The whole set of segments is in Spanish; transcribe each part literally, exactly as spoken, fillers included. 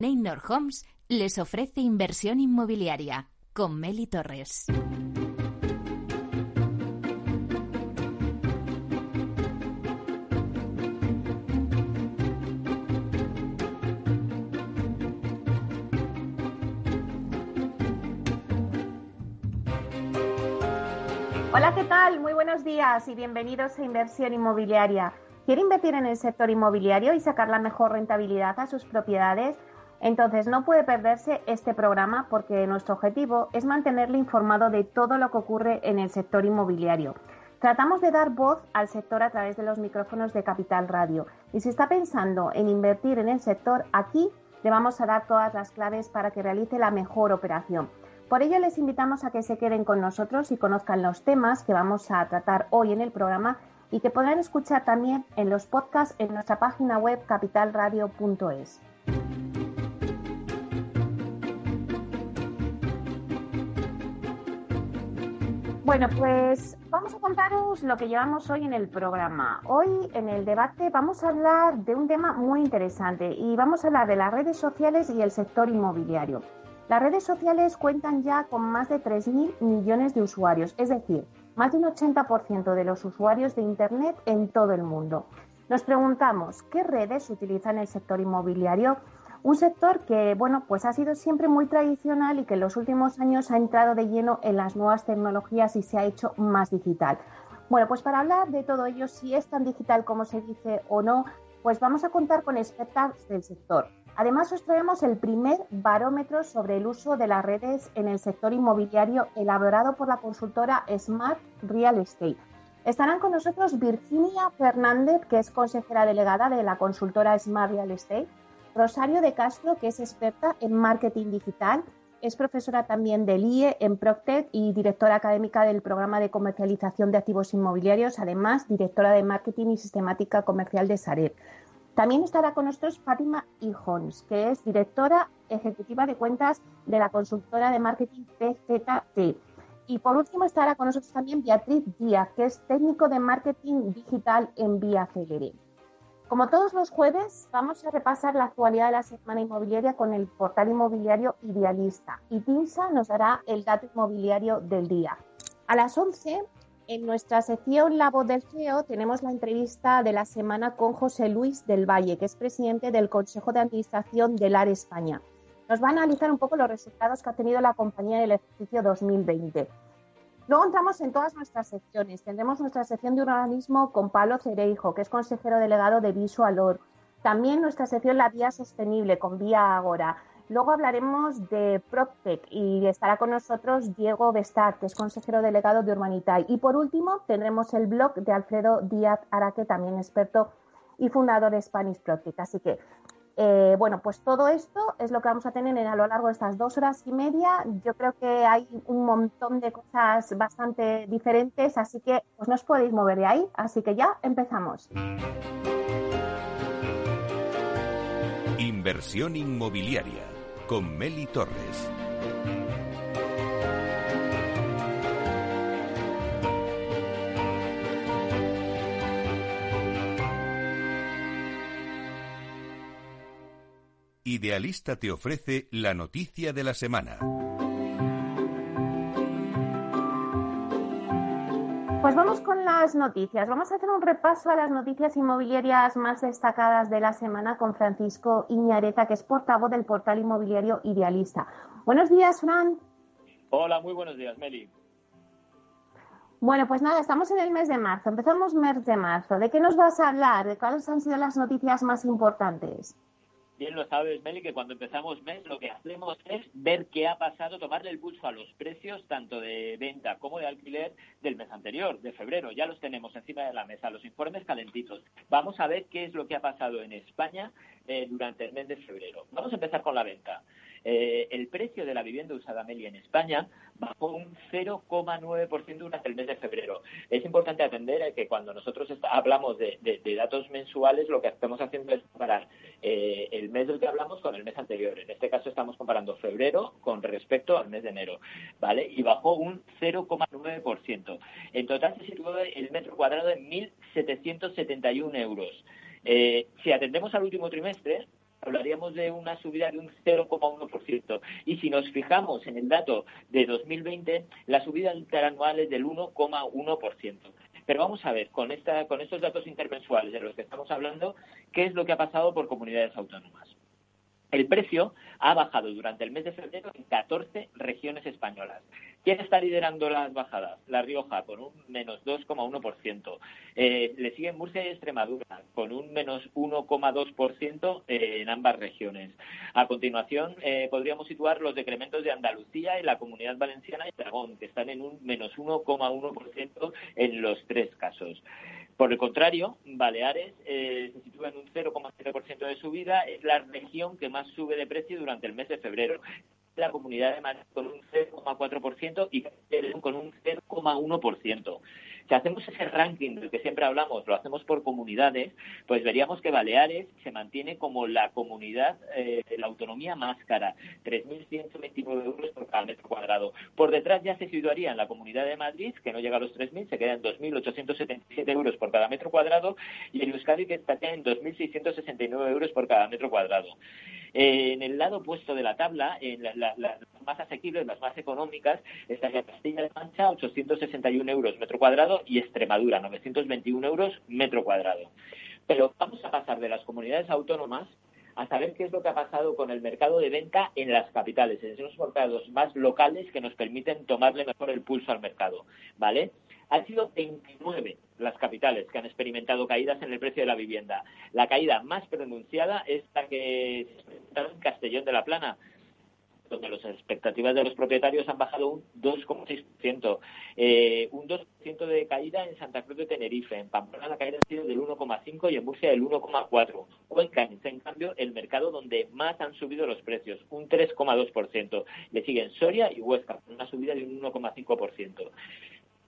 Neynor Homes les ofrece Inversión Inmobiliaria con Meli Torres. Hola, ¿qué tal? Muy buenos días y bienvenidos a Inversión Inmobiliaria. ¿Quiere invertir en el sector inmobiliario y sacar la mejor rentabilidad a sus propiedades? Entonces no puede perderse este programa porque nuestro objetivo es mantenerle informado de todo lo que ocurre en el sector inmobiliario. Tratamos de dar voz al sector a través de los micrófonos de Capital Radio y si está pensando en invertir en el sector, aquí le vamos a dar todas las claves para que realice la mejor operación. Por ello les invitamos a que se queden con nosotros y conozcan los temas que vamos a tratar hoy en el programa y que podrán escuchar también en los podcasts en nuestra página web capital radio punto es. Bueno, pues vamos a contaros lo que llevamos hoy en el programa. Hoy en el debate vamos a hablar de un tema muy interesante y vamos a hablar de las redes sociales y el sector inmobiliario. Las redes sociales cuentan ya con más de tres mil millones de usuarios, es decir, más de un ochenta por ciento de los usuarios de Internet en todo el mundo. Nos preguntamos, ¿qué redes utilizan el sector inmobiliario? Un sector que, bueno, pues ha sido siempre muy tradicional y que en los últimos años ha entrado de lleno en las nuevas tecnologías y se ha hecho más digital. Bueno, pues para hablar de todo ello, si es tan digital como se dice o no, pues vamos a contar con expertas del sector. Además, os traemos el primer barómetro sobre el uso de las redes en el sector inmobiliario elaborado por la consultora Smart Real Estate. Estarán con nosotros Virginia Fernández, que es consejera delegada de la consultora Smart Real Estate, Rosario de Castro, que es experta en marketing digital, es profesora también del I E en Proctec y directora académica del programa de comercialización de activos inmobiliarios, además directora de marketing y sistemática comercial de Sareb. También estará con nosotros Fátima Ijons, que es directora ejecutiva de cuentas de la consultora de marketing P Z T. Y por último estará con nosotros también Beatriz Díaz, que es técnico de marketing digital en Vía Célere. Como todos los jueves, vamos a repasar la actualidad de la semana inmobiliaria con el portal inmobiliario Idealista y Tinsa nos dará el dato inmobiliario del día. A las once, en nuestra sección La Voz del C E O, tenemos la entrevista de la semana con José Luis del Valle, que es presidente del Consejo de Administración de Lar España. Nos va a analizar un poco los resultados que ha tenido la compañía en el ejercicio dos mil veinte. Luego entramos en todas nuestras secciones. Tendremos nuestra sección de urbanismo con Pablo Cereijo, que es consejero delegado de Visualur. También nuestra sección La Vía Sostenible con Vía Agora. Luego hablaremos de Proctec y estará con nosotros Diego Bestard, que es consejero delegado de Urbanitae. Y por último tendremos el blog de Alfredo Díaz Araque, también experto y fundador de Spanish Proptech. Así que, eh, bueno, pues todo esto es lo que vamos a tener a lo largo de estas dos horas y media. Yo creo que hay un montón de cosas bastante diferentes, así que pues no os podéis mover de ahí. Así que ya empezamos. Inversión Inmobiliaria con Meli Torres. Idealista te ofrece la noticia de la semana. Pues vamos con las noticias. Vamos a hacer un repaso a las noticias inmobiliarias más destacadas de la semana con Francisco Iñareta, que es portavoz del portal inmobiliario Idealista. Buenos días, Fran. Hola, muy buenos días, Meli. Bueno, pues nada, estamos en el mes de marzo. Empezamos mes de marzo. ¿De qué nos vas a hablar? ¿De cuáles han sido las noticias más importantes? Bien lo sabes, Meli, que cuando empezamos mes lo que hacemos es ver qué ha pasado, tomarle el pulso a los precios tanto de venta como de alquiler del mes anterior, de febrero. Ya los tenemos encima de la mesa, los informes calentitos. Vamos a ver qué es lo que ha pasado en España eh, durante el mes de febrero. Vamos a empezar con la venta. Eh, el precio de la vivienda usada, Meli, en España bajó un cero coma nueve por ciento durante el mes de febrero. Es importante atender a que cuando nosotros está, hablamos de, de, de datos mensuales, lo que estamos haciendo es comparar eh, el mes del que hablamos con el mes anterior. En este caso estamos comparando febrero con respecto al mes de enero, ¿vale? Y bajó un cero coma nueve por ciento. En total se situó el metro cuadrado en mil setecientos setenta y uno euros. Eh, si atendemos al último trimestre, hablaríamos de una subida de un cero coma uno por ciento. Y si nos fijamos en el dato de dos mil veinte, la subida interanual es del uno coma uno por ciento. Pero vamos a ver, con esta, con estos datos intermensuales de los que estamos hablando, ¿qué es lo que ha pasado por comunidades autónomas? El precio ha bajado durante el mes de febrero en catorce regiones españolas. ¿Quién está liderando las bajadas? La Rioja, con un menos dos coma uno por ciento. Eh, le siguen Murcia y Extremadura, con un menos uno coma dos por ciento eh, en ambas regiones. A continuación, eh, podríamos situar los decrementos de Andalucía y la Comunidad Valenciana y Aragón, que están en un menos uno coma uno por ciento en los tres casos. Por el contrario, Baleares eh, se sitúa en un cero coma cero por ciento de subida, es la región que más sube de precio durante el mes de febrero. La Comunidad de Madrid con un cero coma cuatro por ciento y con un cero coma uno por ciento. Si hacemos ese ranking del que siempre hablamos, lo hacemos por comunidades, pues veríamos que Baleares se mantiene como la comunidad, eh, la autonomía más cara, tres mil ciento veintinueve euros por cada metro cuadrado. Por detrás ya se situaría en la Comunidad de Madrid, que no llega a los tres mil, se queda en dos mil ochocientos setenta y siete euros por cada metro cuadrado, y en Euskadi, que está en dos mil seiscientos sesenta y nueve euros por cada metro cuadrado. Eh, en el lado opuesto de la tabla, en la, la, las más asequibles, las más económicas, estaría Castilla de Mancha, ochocientos sesenta y un euros metro cuadrado, y Extremadura, novecientos veintiún euros metro cuadrado. Pero vamos a pasar de las comunidades autónomas a saber qué es lo que ha pasado con el mercado de venta en las capitales, en esos mercados más locales que nos permiten tomarle mejor el pulso al mercado, ¿vale? Han sido veintinueve las capitales que han experimentado caídas en el precio de la vivienda. La caída más pronunciada es la que se experimentó en Castellón de la Plana, donde las expectativas de los propietarios han bajado un dos coma seis por ciento, eh, un dos por ciento de caída en Santa Cruz de Tenerife, en Pamplona la caída ha sido del uno coma cinco por ciento y en Murcia del uno coma cuatro por ciento. Cuenca es, en cambio, el mercado donde más han subido los precios, un tres coma dos por ciento. Le siguen Soria y Huesca, una subida de un uno coma cinco por ciento.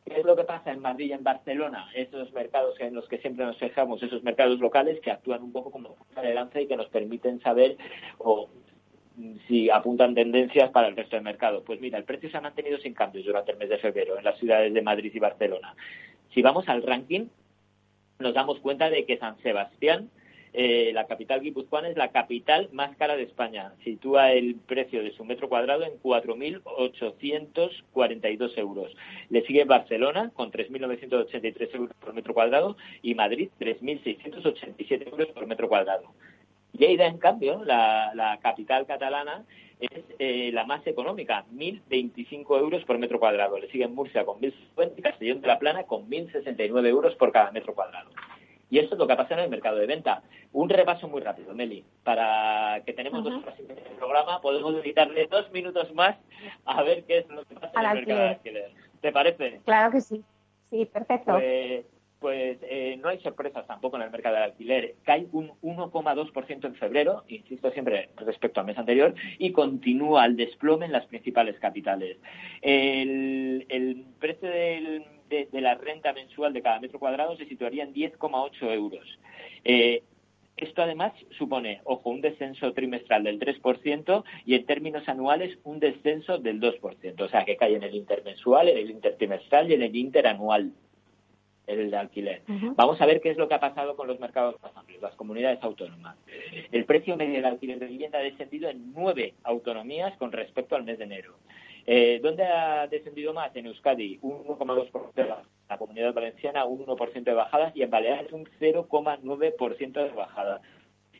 ¿Qué es lo que pasa en Madrid y en Barcelona? Esos mercados en los que siempre nos fijamos, esos mercados locales que actúan un poco como punta de lanza y que nos permiten saber o... si apuntan tendencias para el resto del mercado. Pues mira, el precio se ha mantenido sin cambios durante el mes de febrero en las ciudades de Madrid y Barcelona. Si vamos al ranking, nos damos cuenta de que San Sebastián, eh, la capital guipuzcoana, es la capital más cara de España. Sitúa el precio de su metro cuadrado en cuatro mil ochocientos cuarenta y dos euros. Le sigue Barcelona con tres mil novecientos ochenta y tres euros por metro cuadrado y Madrid tres mil seiscientos ochenta y siete euros por metro cuadrado. Lleida, en cambio, la, la capital catalana, es eh, la más económica, mil veinticinco euros por metro cuadrado. Le siguen Murcia con mil cincuenta y Castellón de la Plana con mil sesenta y nueve euros por cada metro cuadrado. Y esto es lo que ha pasado en el mercado de venta. Un repaso muy rápido, Meli, para que tenemos Ajá. dos horas y media del programa, podemos dedicarle dos minutos más a ver qué es lo que pasa en el mercado de alquiler. ¿Te parece? Claro que sí. Sí, perfecto. Pues, Pues eh, no hay sorpresas tampoco en el mercado del alquiler. Cae un uno coma dos por ciento en febrero, insisto siempre respecto al mes anterior, y continúa el desplome en las principales capitales. El, el precio del, de, de la renta mensual de cada metro cuadrado se situaría en diez coma ocho euros. Eh, Esto, además, supone, ojo, un descenso trimestral del tres por ciento y, en términos anuales, un descenso del dos por ciento. O sea, que cae en el intermensual, en el intertrimestral y en el interanual. El de alquiler. Uh-huh. Vamos a ver qué es lo que ha pasado con los mercados más amplios, las comunidades autónomas. El precio medio del alquiler de vivienda ha descendido en nueve autonomías con respecto al mes de enero. Eh, ¿Dónde ha descendido más? En Euskadi, un uno coma dos por ciento de bajadas, en la Comunidad Valenciana, un uno por ciento de bajadas y en Baleares un cero coma nueve por ciento de bajadas.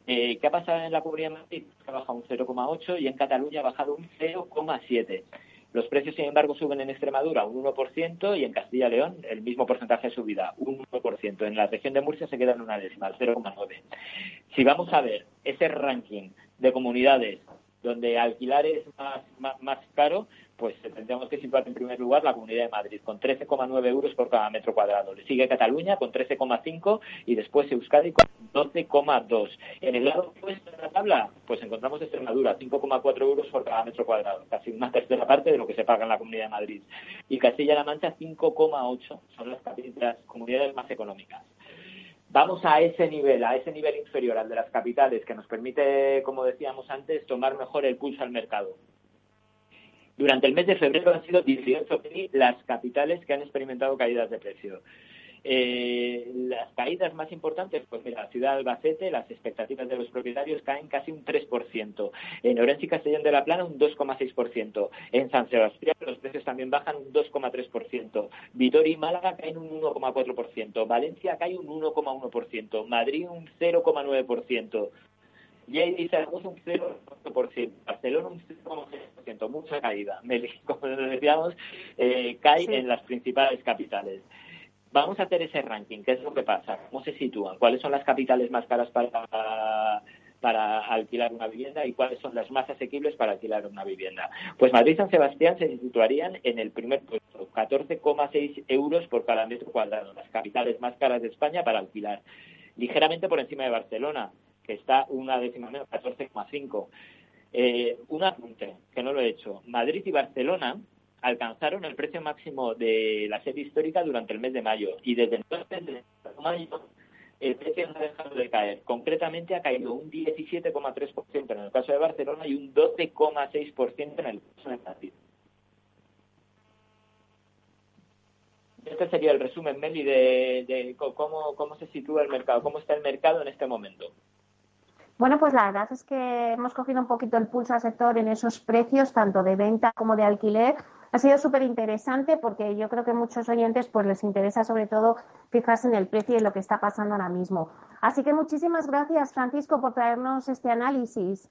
Eh, ¿Qué ha pasado en la Comunidad de Madrid? Ha bajado un cero coma ocho por ciento y en Cataluña ha bajado un cero coma siete por ciento. Los precios, sin embargo, suben en Extremadura un uno por ciento y en Castilla y León el mismo porcentaje de subida, un uno por ciento. En la región de Murcia se queda en una décima, cero coma nueve por ciento. Si vamos a ver ese ranking de comunidades donde alquilar es más, más, más caro, pues tendríamos que situar en primer lugar la Comunidad de Madrid, con trece coma nueve euros por cada metro cuadrado. Le sigue Cataluña con trece coma cinco y después Euskadi con doce coma dos. En el lado opuesto de la tabla, pues encontramos Extremadura, cinco coma cuatro euros por cada metro cuadrado, casi una tercera parte de lo que se paga en la Comunidad de Madrid. Y Castilla-La Mancha, cinco coma ocho, son las, las comunidades más económicas. Vamos a ese nivel, a ese nivel inferior, al de las capitales, que nos permite, como decíamos antes, tomar mejor el pulso al mercado. Durante el mes de febrero han sido dieciocho las capitales que han experimentado caídas de precio. Eh, las caídas más importantes, pues mira, la ciudad de Albacete, las expectativas de los propietarios caen casi un tres por ciento. En Orense y Castellón de la Plana un dos coma seis por ciento. En San Sebastián los precios también bajan un dos coma tres por ciento. Vitoria y Málaga caen un uno coma cuatro por ciento. Valencia cae un uno coma uno por ciento. Madrid un cero coma nueve por ciento. Y ahí Zaragoza un cero coma ocho por ciento, Barcelona un cero coma seis por ciento, mucha caída. Como decíamos, eh, cae sí. en las principales capitales. Vamos a hacer ese ranking, ¿qué es lo que pasa? ¿Cómo se sitúan? ¿Cuáles son las capitales más caras para, para alquilar una vivienda y cuáles son las más asequibles para alquilar una vivienda? Pues Madrid y San Sebastián se situarían en el primer puesto, catorce coma seis euros por cada metro cuadrado, las capitales más caras de España para alquilar, ligeramente por encima de Barcelona, que está una décima menos, catorce coma cinco. Eh, un apunte, que no lo he hecho. Madrid y Barcelona alcanzaron el precio máximo de la serie histórica durante el mes de mayo y desde entonces, desde mayo, el precio no ha dejado de caer. Concretamente ha caído un diecisiete coma tres por ciento en el caso de Barcelona y un doce coma seis por ciento en el caso de Madrid. Este sería el resumen, Meli, de, de cómo, cómo se sitúa el mercado, cómo está el mercado en este momento. Bueno, pues la verdad es que hemos cogido un poquito el pulso al sector en esos precios, tanto de venta como de alquiler. Ha sido súper interesante porque yo creo que a muchos oyentes pues les interesa sobre todo fijarse en el precio y en lo que está pasando ahora mismo. Así que muchísimas gracias, Francisco, por traernos este análisis.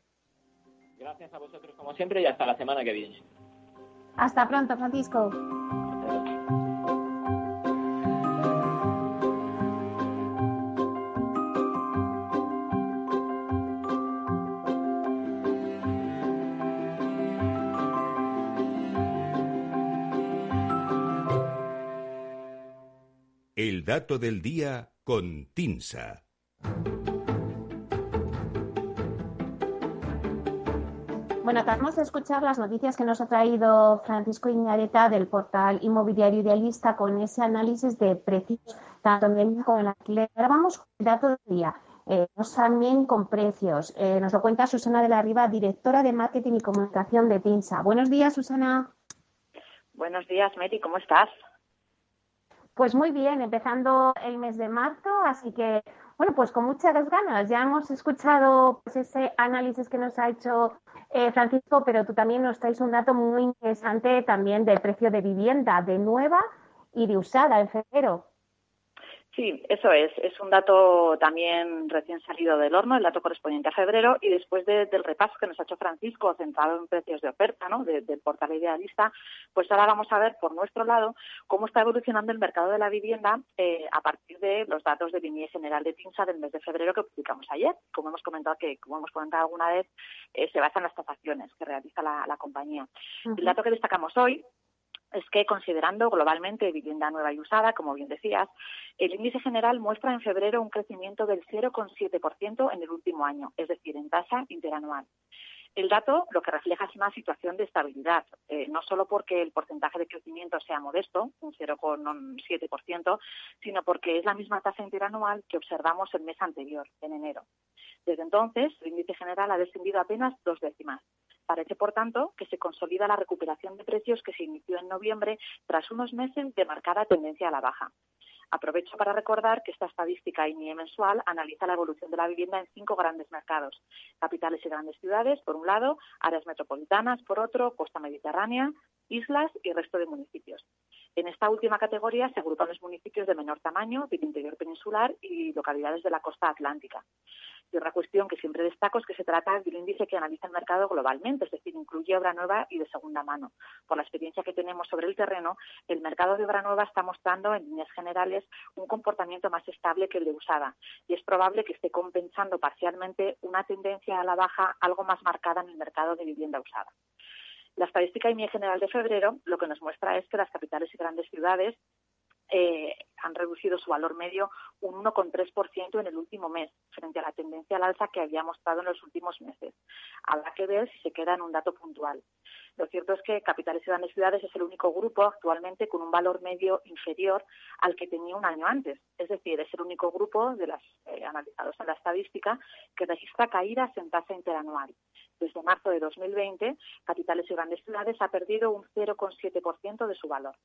Gracias a vosotros, como siempre, y hasta la semana que viene. Hasta pronto, Francisco. El dato del día con Tinsa. Bueno, acabamos de escuchar las noticias que nos ha traído Francisco Iñareta del portal inmobiliario Idealista con ese análisis de precios, tanto en venta como en alquiler. Ahora vamos con el dato del día. Eh, también con precios. Eh, nos lo cuenta Susana de la Riva, directora de Marketing y Comunicación de Tinsa. Buenos días, Susana. Buenos días, Meti. ¿Cómo estás? Pues muy bien, empezando el mes de marzo, así que, bueno, pues con muchas ganas. Ya hemos escuchado pues, ese análisis que nos ha hecho eh, Francisco, pero tú también nos traes un dato muy interesante también del precio de vivienda, de nueva y de usada en febrero. Sí, eso es. Es un dato también recién salido del horno, el dato correspondiente a febrero, y después de, del repaso que nos ha hecho Francisco, centrado en precios de oferta, ¿no?, de, del portal Idealista, pues ahora vamos a ver, por nuestro lado, cómo está evolucionando el mercado de la vivienda eh, a partir de los datos del I E general de Tinsa del mes de febrero que publicamos ayer. Como hemos comentado que como hemos comentado alguna vez, eh, se basa en las tasaciones que realiza la, la compañía. Uh-huh. El dato que destacamos hoy es que, considerando globalmente vivienda nueva y usada, como bien decías, el índice general muestra en febrero un crecimiento del cero coma siete por ciento en el último año, es decir, en tasa interanual. El dato lo que refleja es una situación de estabilidad, eh, no solo porque el porcentaje de crecimiento sea modesto, un cero coma siete por ciento, sino porque es la misma tasa interanual que observamos el mes anterior, en enero. Desde entonces, el índice general ha descendido apenas dos décimas. Parece, por tanto, que se consolida la recuperación de precios que se inició en noviembre tras unos meses de marcada tendencia a la baja. Aprovecho para recordar que esta estadística I N I E mensual analiza la evolución de la vivienda en cinco grandes mercados. Capitales y grandes ciudades, por un lado, áreas metropolitanas, por otro, costa mediterránea, islas y resto de municipios. En esta última categoría se agrupan los municipios de menor tamaño, del interior peninsular y localidades de la costa atlántica. Y otra cuestión que siempre destaco es que se trata de un índice que analiza el mercado globalmente, es decir, incluye obra nueva y de segunda mano. Por la experiencia que tenemos sobre el terreno, el mercado de obra nueva está mostrando, en líneas generales, un comportamiento más estable que el de usada, y es probable que esté compensando parcialmente una tendencia a la baja algo más marcada en el mercado de vivienda usada. La estadística I M I E general de febrero lo que nos muestra es que las capitales y grandes ciudades Eh, han reducido su valor medio un uno coma tres por ciento en el último mes, frente a la tendencia al alza que había mostrado en los últimos meses. Habrá que ver si se queda en un dato puntual. Lo cierto es que capitales y grandes ciudades es el único grupo actualmente con un valor medio inferior al que tenía un año antes. Es decir, es el único grupo de las eh, analizados en la estadística que registra caídas en tasa interanual. Desde marzo de dos mil veinte, capitales y grandes ciudades ha perdido un cero coma siete por ciento de su valor.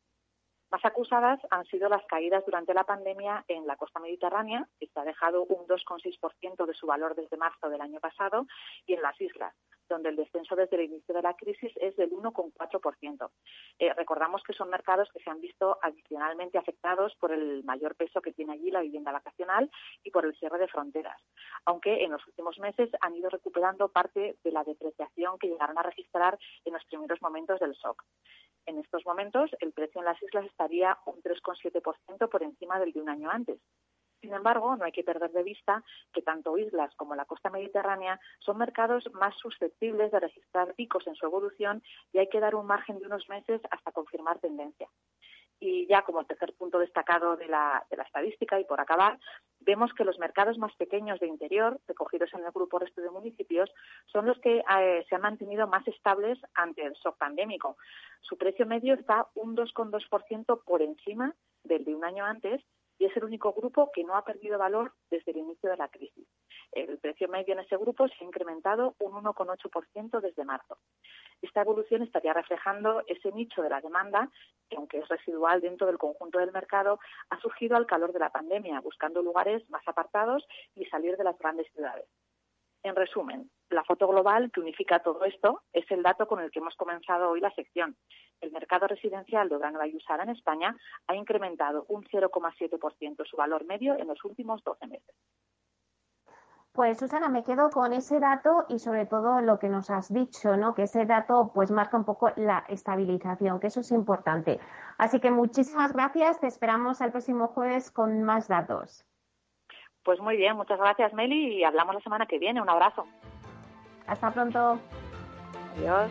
Más acusadas han sido las caídas durante la pandemia en la costa mediterránea, que se ha dejado un dos coma seis por ciento de su valor desde marzo del año pasado, y en las islas, donde el descenso desde el inicio de la crisis es del uno coma cuatro por ciento. Eh, recordamos que son mercados que se han visto adicionalmente afectados por el mayor peso que tiene allí la vivienda vacacional y por el cierre de fronteras, aunque en los últimos meses han ido recuperando parte de la depreciación que llegaron a registrar en los primeros momentos del shock. En estos momentos, el precio en las islas estaría un tres coma siete por ciento por encima del de un año antes. Sin embargo, no hay que perder de vista que tanto islas como la costa mediterránea son mercados más susceptibles de registrar picos en su evolución y hay que dar un margen de unos meses hasta confirmar tendencia. Y ya como tercer punto destacado de la, de la estadística y por acabar, vemos que los mercados más pequeños de interior, recogidos en el grupo resto de municipios, son los que eh, se han mantenido más estables ante el shock pandémico. Su precio medio está un dos coma dos por ciento por encima del de un año antes y es el único grupo que no ha perdido valor desde el inicio de la crisis. El precio medio en ese grupo se ha incrementado un uno coma ocho por ciento desde marzo. Esta evolución estaría reflejando ese nicho de la demanda, que aunque es residual dentro del conjunto del mercado, ha surgido al calor de la pandemia, buscando lugares más apartados y salir de las grandes ciudades. En resumen, la foto global que unifica todo esto es el dato con el que hemos comenzado hoy la sección. El mercado residencial de Obra y Usada en España ha incrementado un cero coma siete por ciento su valor medio en los últimos doce meses. Pues, Susana, me quedo con ese dato y sobre todo lo que nos has dicho, ¿no? Que ese dato pues marca un poco la estabilización, que eso es importante. Así que muchísimas gracias, te esperamos al próximo jueves con más datos. Pues muy bien, muchas gracias, Meli, y hablamos la semana que viene. Un abrazo. Hasta pronto. Adiós.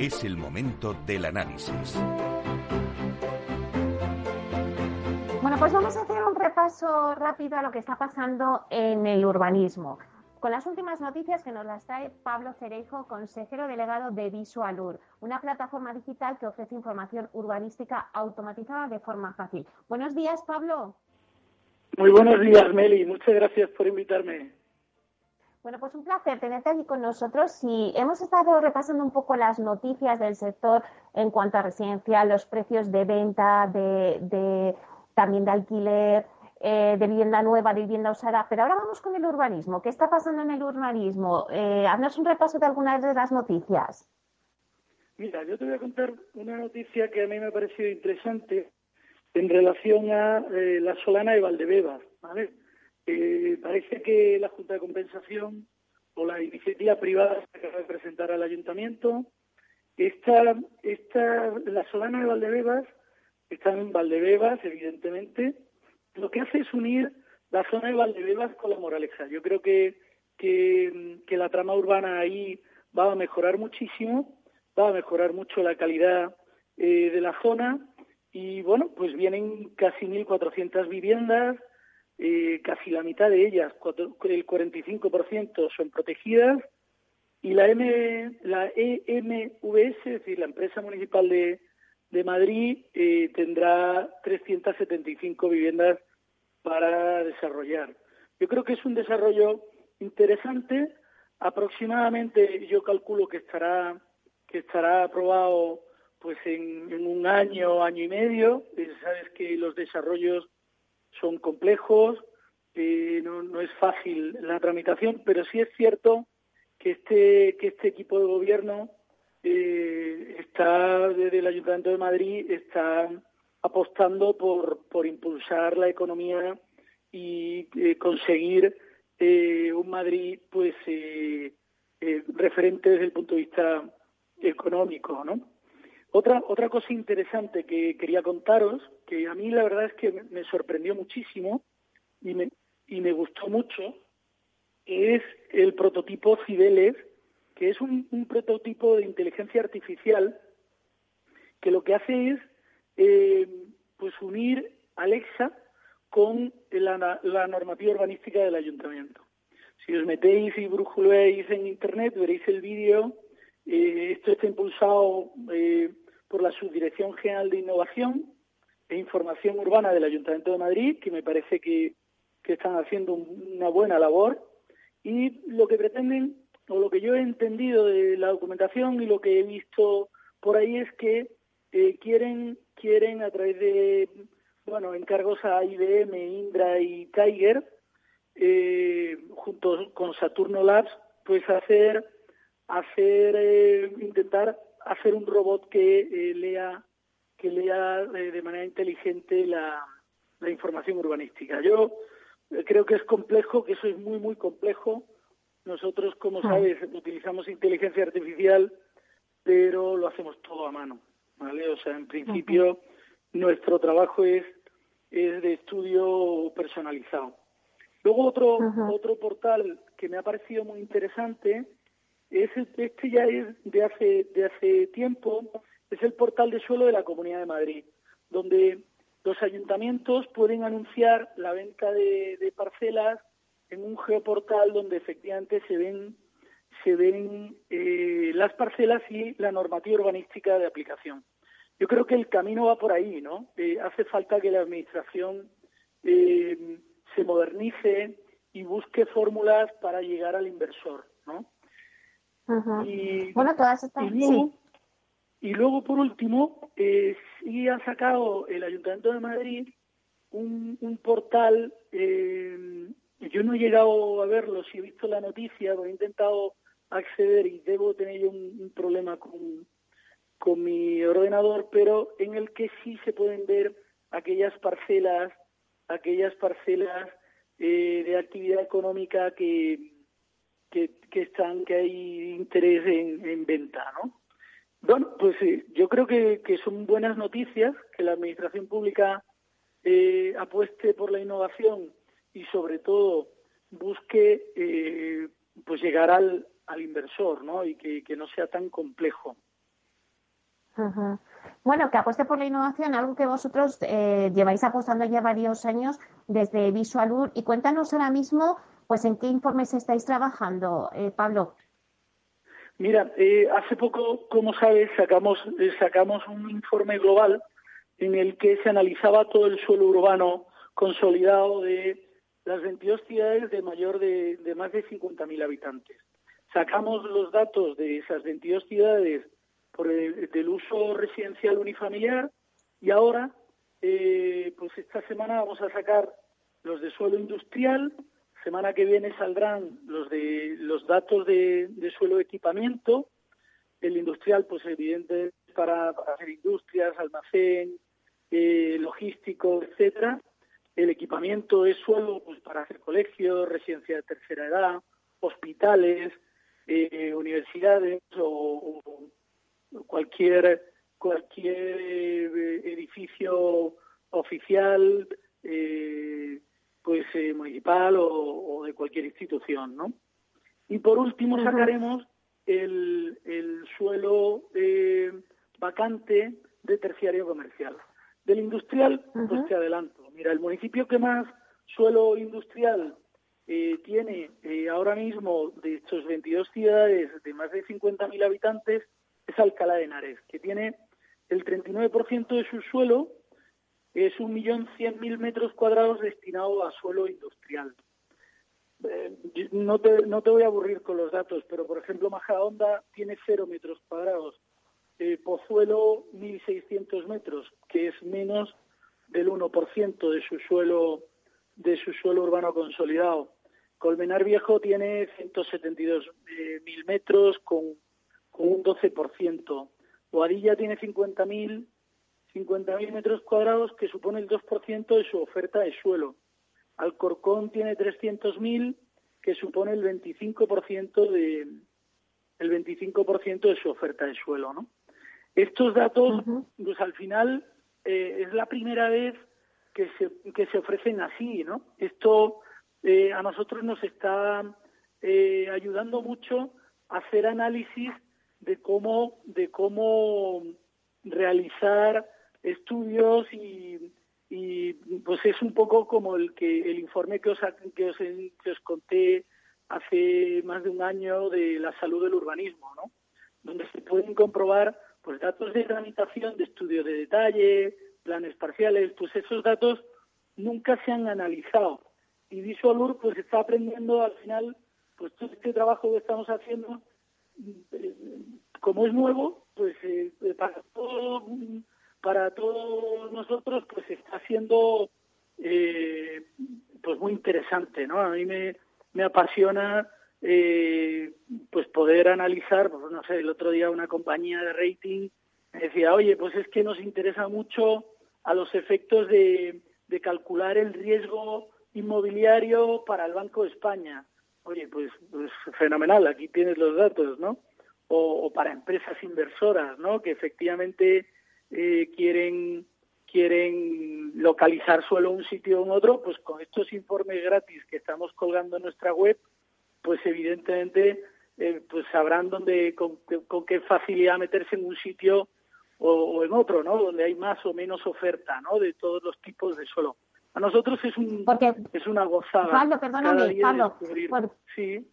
Es el momento del análisis. Bueno, pues vamos a hacer un repaso rápido a lo que está pasando en el urbanismo, con las últimas noticias que nos las trae Pablo Cereijo, consejero delegado de Visualur, una plataforma digital que ofrece información urbanística automatizada de forma fácil. Buenos días, Pablo. Muy buenos días, Meli. Muchas gracias por invitarme. Bueno, pues un placer tenerte aquí con nosotros y hemos estado repasando un poco las noticias del sector en cuanto a residencial, los precios de venta, de, de también de alquiler, eh, de vivienda nueva, de vivienda usada, pero ahora vamos con el urbanismo. ¿Qué está pasando en el urbanismo? Eh, haznos un repaso de algunas de las noticias. Mira, yo te voy a contar una noticia que a mí me ha parecido interesante en relación a eh, la Solana de Valdebebas, ¿vale? Eh, parece que la Junta de Compensación o la iniciativa privada se acaba de presentar al Ayuntamiento. Esta, esta, la Solana de Valdebebas, está en Valdebebas, evidentemente, lo que hace es unir la zona de Valdebebas con la Moraleja. Yo creo que, que, que la trama urbana ahí va a mejorar muchísimo, va a mejorar mucho la calidad eh, de la zona y, bueno, pues vienen casi mil cuatrocientas viviendas. Eh, casi la mitad de ellas, cuatro, el cuarenta y cinco por ciento, son protegidas y la, M, la E M V S, es decir, la empresa municipal de, de Madrid, eh, tendrá trescientas setenta y cinco viviendas para desarrollar. Yo creo que es un desarrollo interesante. Aproximadamente yo calculo que estará que estará aprobado pues en, en un año, año y medio. Eh, sabes que los desarrollos son complejos, eh, no, no es fácil la tramitación, pero sí es cierto que este que este equipo de gobierno eh, está, desde el Ayuntamiento de Madrid, está apostando por, por impulsar la economía y eh, conseguir eh, un Madrid pues eh, eh, referente desde el punto de vista económico, ¿no? Otra, otra cosa interesante que quería contaros, que a mí la verdad es que me sorprendió muchísimo y me, y me gustó mucho, es el prototipo Cibeles, que es un, un prototipo de inteligencia artificial que lo que hace es eh, pues unir Alexa con la, la normativa urbanística del ayuntamiento. Si os metéis y brujuleáis en internet, veréis el vídeo. Eh, esto está impulsado eh, por la Subdirección General de Innovación e Información Urbana del Ayuntamiento de Madrid, que me parece que, que están haciendo un, una buena labor. Y lo que pretenden, o lo que yo he entendido de la documentación y lo que he visto por ahí, es que eh, quieren, quieren a través de bueno encargos a I B M, Indra y Tiger, eh, junto con Saturno Labs, pues hacer... hacer eh, intentar hacer un robot que eh, lea que lea eh, de manera inteligente la, la información urbanística. Yo eh, creo que es complejo, que eso es muy muy complejo. Nosotros, como ah. sabes, utilizamos inteligencia artificial, pero lo hacemos todo a mano, ¿vale? O sea, en principio uh-huh. nuestro trabajo es es de estudio personalizado. Luego otro uh-huh. otro portal que me ha parecido muy interesante. Este ya es de hace de hace tiempo, es el portal de suelo de la Comunidad de Madrid, donde los ayuntamientos pueden anunciar la venta de, de parcelas en un geoportal donde efectivamente se ven se ven eh, las parcelas y la normativa urbanística de aplicación. Yo creo que el camino va por ahí, ¿no? Eh, hace falta que la administración eh, se modernice y busque fórmulas para llegar al inversor, ¿no? Uh-huh. Y, bueno, todas estas... y, luego, sí. y luego, por último, eh, sí ha sacado el Ayuntamiento de Madrid un, un portal. Eh, yo no he llegado a verlo, si he visto la noticia, porque he intentado acceder y debo tener yo un, un problema con, con mi ordenador, pero en el que sí se pueden ver aquellas parcelas, aquellas parcelas eh, de actividad económica que... Que, que están, que hay interés en, en venta, ¿no? Bueno, pues eh, yo creo que, que son buenas noticias que la administración pública eh, apueste por la innovación y sobre todo busque eh, pues llegar al, al inversor, ¿no? Y que, que no sea tan complejo. Uh-huh. Bueno, que apueste por la innovación, algo que vosotros eh, lleváis apostando ya varios años desde Visualur. Y cuéntanos ahora mismo, pues, ¿en qué informes estáis trabajando, eh, Pablo? Mira, eh, hace poco, como sabes, sacamos eh, sacamos un informe global en el que se analizaba todo el suelo urbano consolidado de las veintidós ciudades de mayor de, de más de cincuenta mil habitantes. Sacamos los datos de esas veintidós ciudades por el, del uso residencial unifamiliar y ahora, eh, pues esta semana vamos a sacar los de suelo industrial. Semana que viene saldrán los de los datos de, de suelo de equipamiento. El industrial, pues evidente, para, para hacer industrias, almacén, eh, logístico, etcétera. El equipamiento es suelo, pues para hacer colegios, residencia de tercera edad, hospitales, eh, universidades o, o cualquier cualquier eh, edificio oficial, eh, pues eh, municipal o, o de cualquier institución, ¿no? Y por último uh-huh. sacaremos el, el suelo eh, vacante de terciario comercial. Del industrial, uh-huh. pues te adelanto. Mira, el municipio que más suelo industrial eh, tiene eh, ahora mismo de estos veintidós ciudades de más de cincuenta mil habitantes es Alcalá de Henares, que tiene el treinta y nueve por ciento de su suelo. Es un millón cien mil metros cuadrados destinado a suelo industrial. Eh, no, te, no te voy a aburrir con los datos, pero, por ejemplo, Majadahonda tiene cero metros cuadrados. Eh, Pozuelo, mil seiscientos metros, que es menos del uno por ciento de su suelo de su suelo urbano consolidado. Colmenar Viejo tiene ciento setenta y dos mil eh, metros con, con un doce por ciento. Boadilla tiene cincuenta mil... cincuenta mil metros cuadrados, que supone el dos por ciento de su oferta de suelo. Alcorcón tiene trescientos mil, que supone el veinticinco por ciento de el veinticinco por ciento de su oferta de suelo, ¿no? Estos datos, uh-huh. pues al final eh, es la primera vez que se, que se ofrecen así, ¿no? Esto eh, a nosotros nos está eh, ayudando mucho a hacer análisis de cómo, de cómo realizar estudios y, y pues es un poco como el que el informe que os, que os, que os conté hace más de un año de la salud del urbanismo, ¿no? Donde se pueden comprobar pues datos de tramitación, de estudio de detalle, planes parciales, pues esos datos nunca se han analizado. Y Visualur pues está aprendiendo al final, pues todo este trabajo que estamos haciendo, eh, como es nuevo, pues eh, para todo, para todos nosotros pues está siendo eh, pues muy interesante, ¿no? A mí me, me apasiona Eh, pues poder analizar, pues no sé, el otro día una compañía de rating decía, oye, pues es que nos interesa mucho a los efectos de, de calcular el riesgo inmobiliario para el Banco de España. Oye, pues, pues fenomenal, aquí tienes los datos, ¿no? O, o para empresas inversoras, ¿no? Que efectivamente eh, quieren, quieren localizar solo un sitio o un otro, pues con estos informes gratis que estamos colgando en nuestra web, pues evidentemente eh, pues sabrán dónde, con, con qué facilidad meterse en un sitio o, o en otro, ¿no? Donde hay más o menos oferta, ¿no? De todos los tipos de suelo. A nosotros es un porque, es una gozada. Pablo, perdóname, Pablo. De por, sí.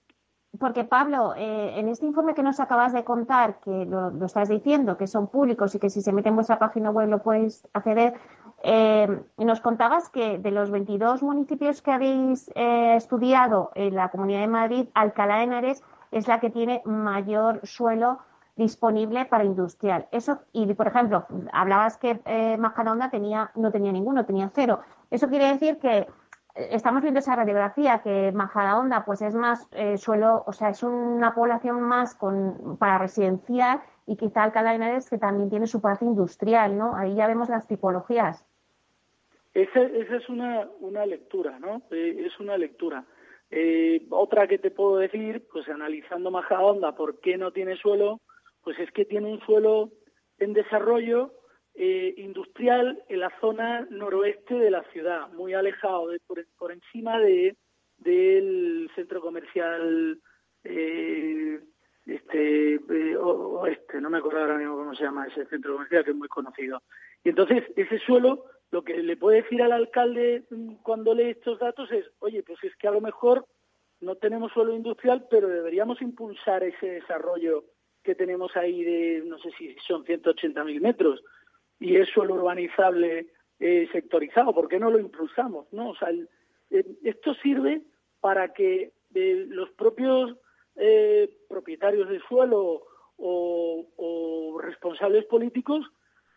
Porque, Pablo, eh, en este informe que nos acabas de contar, que lo, lo estás diciendo, que son públicos y que si se mete en vuestra página web lo puedes acceder, Eh, nos contabas que de los veintidós municipios que habéis eh, estudiado en la Comunidad de Madrid, Alcalá de Henares es la que tiene mayor suelo disponible para industrial. Eso, y por ejemplo, hablabas que eh, Majadahonda tenía, no tenía ninguno, tenía cero. Eso quiere decir que estamos viendo esa radiografía, que Majadahonda pues es más eh, suelo, o sea, es una población más con para residencial, y quizá Alcalá de Henares, que también tiene su parte industrial, ¿no? Ahí ya vemos las tipologías. Esa, esa es una, una lectura, ¿no? Eh, es una lectura. Eh, otra que te puedo decir, pues analizando Majadahonda, ¿por qué no tiene suelo? Pues es que tiene un suelo en desarrollo eh, industrial en la zona noroeste de la ciudad, muy alejado, de, por, por encima de del centro comercial eh, este eh, oeste, no me acuerdo ahora mismo cómo se llama ese centro comercial, que es muy conocido. Y entonces ese suelo, lo que le puede decir al alcalde cuando lee estos datos es, oye, pues es que a lo mejor no tenemos suelo industrial, pero deberíamos impulsar ese desarrollo que tenemos ahí de, no sé si son ciento ochenta mil metros, y es suelo urbanizable eh, sectorizado, ¿por qué no lo impulsamos? ¿No? O sea, el, eh, esto sirve para que eh, los propios eh, propietarios de suelo o, o responsables políticos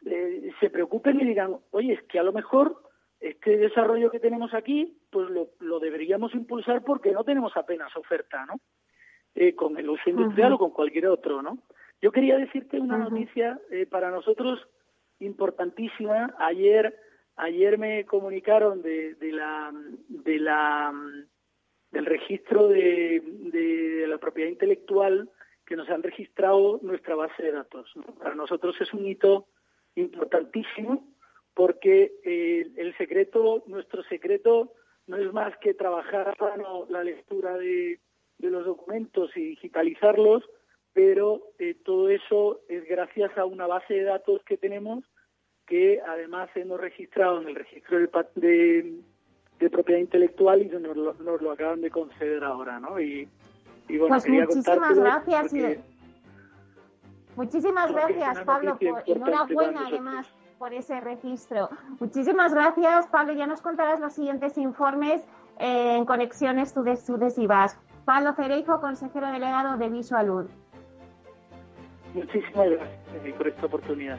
Eh, se preocupen y digan, oye, es que a lo mejor este desarrollo que tenemos aquí, pues lo, lo deberíamos impulsar porque no tenemos apenas oferta, ¿no? Eh, con el uso industrial uh-huh. o con cualquier otro, ¿no? Yo quería decirte una uh-huh. noticia eh, para nosotros importantísima. Ayer ayer me comunicaron de, de la de la del registro de, de la propiedad intelectual que nos han registrado nuestra base de datos, ¿no? Para nosotros es un hito importantísimo, porque eh, el secreto, nuestro secreto, no es más que trabajar a mano la lectura de, de los documentos y digitalizarlos, pero eh, todo eso es gracias a una base de datos que tenemos, que además hemos registrado en el registro de, de, de propiedad intelectual y nos lo, nos lo acaban de conceder ahora, ¿no? Y, y bueno, pues quería muchísimas gracias. Porque, Muchísimas gracias, Pablo, por, enhorabuena además por ese registro. Muchísimas gracias, Pablo. Ya nos contarás los siguientes informes en Conexiones Sucesivas. Pablo Cereijo, consejero delegado de Visualur. Muchísimas gracias por esta oportunidad.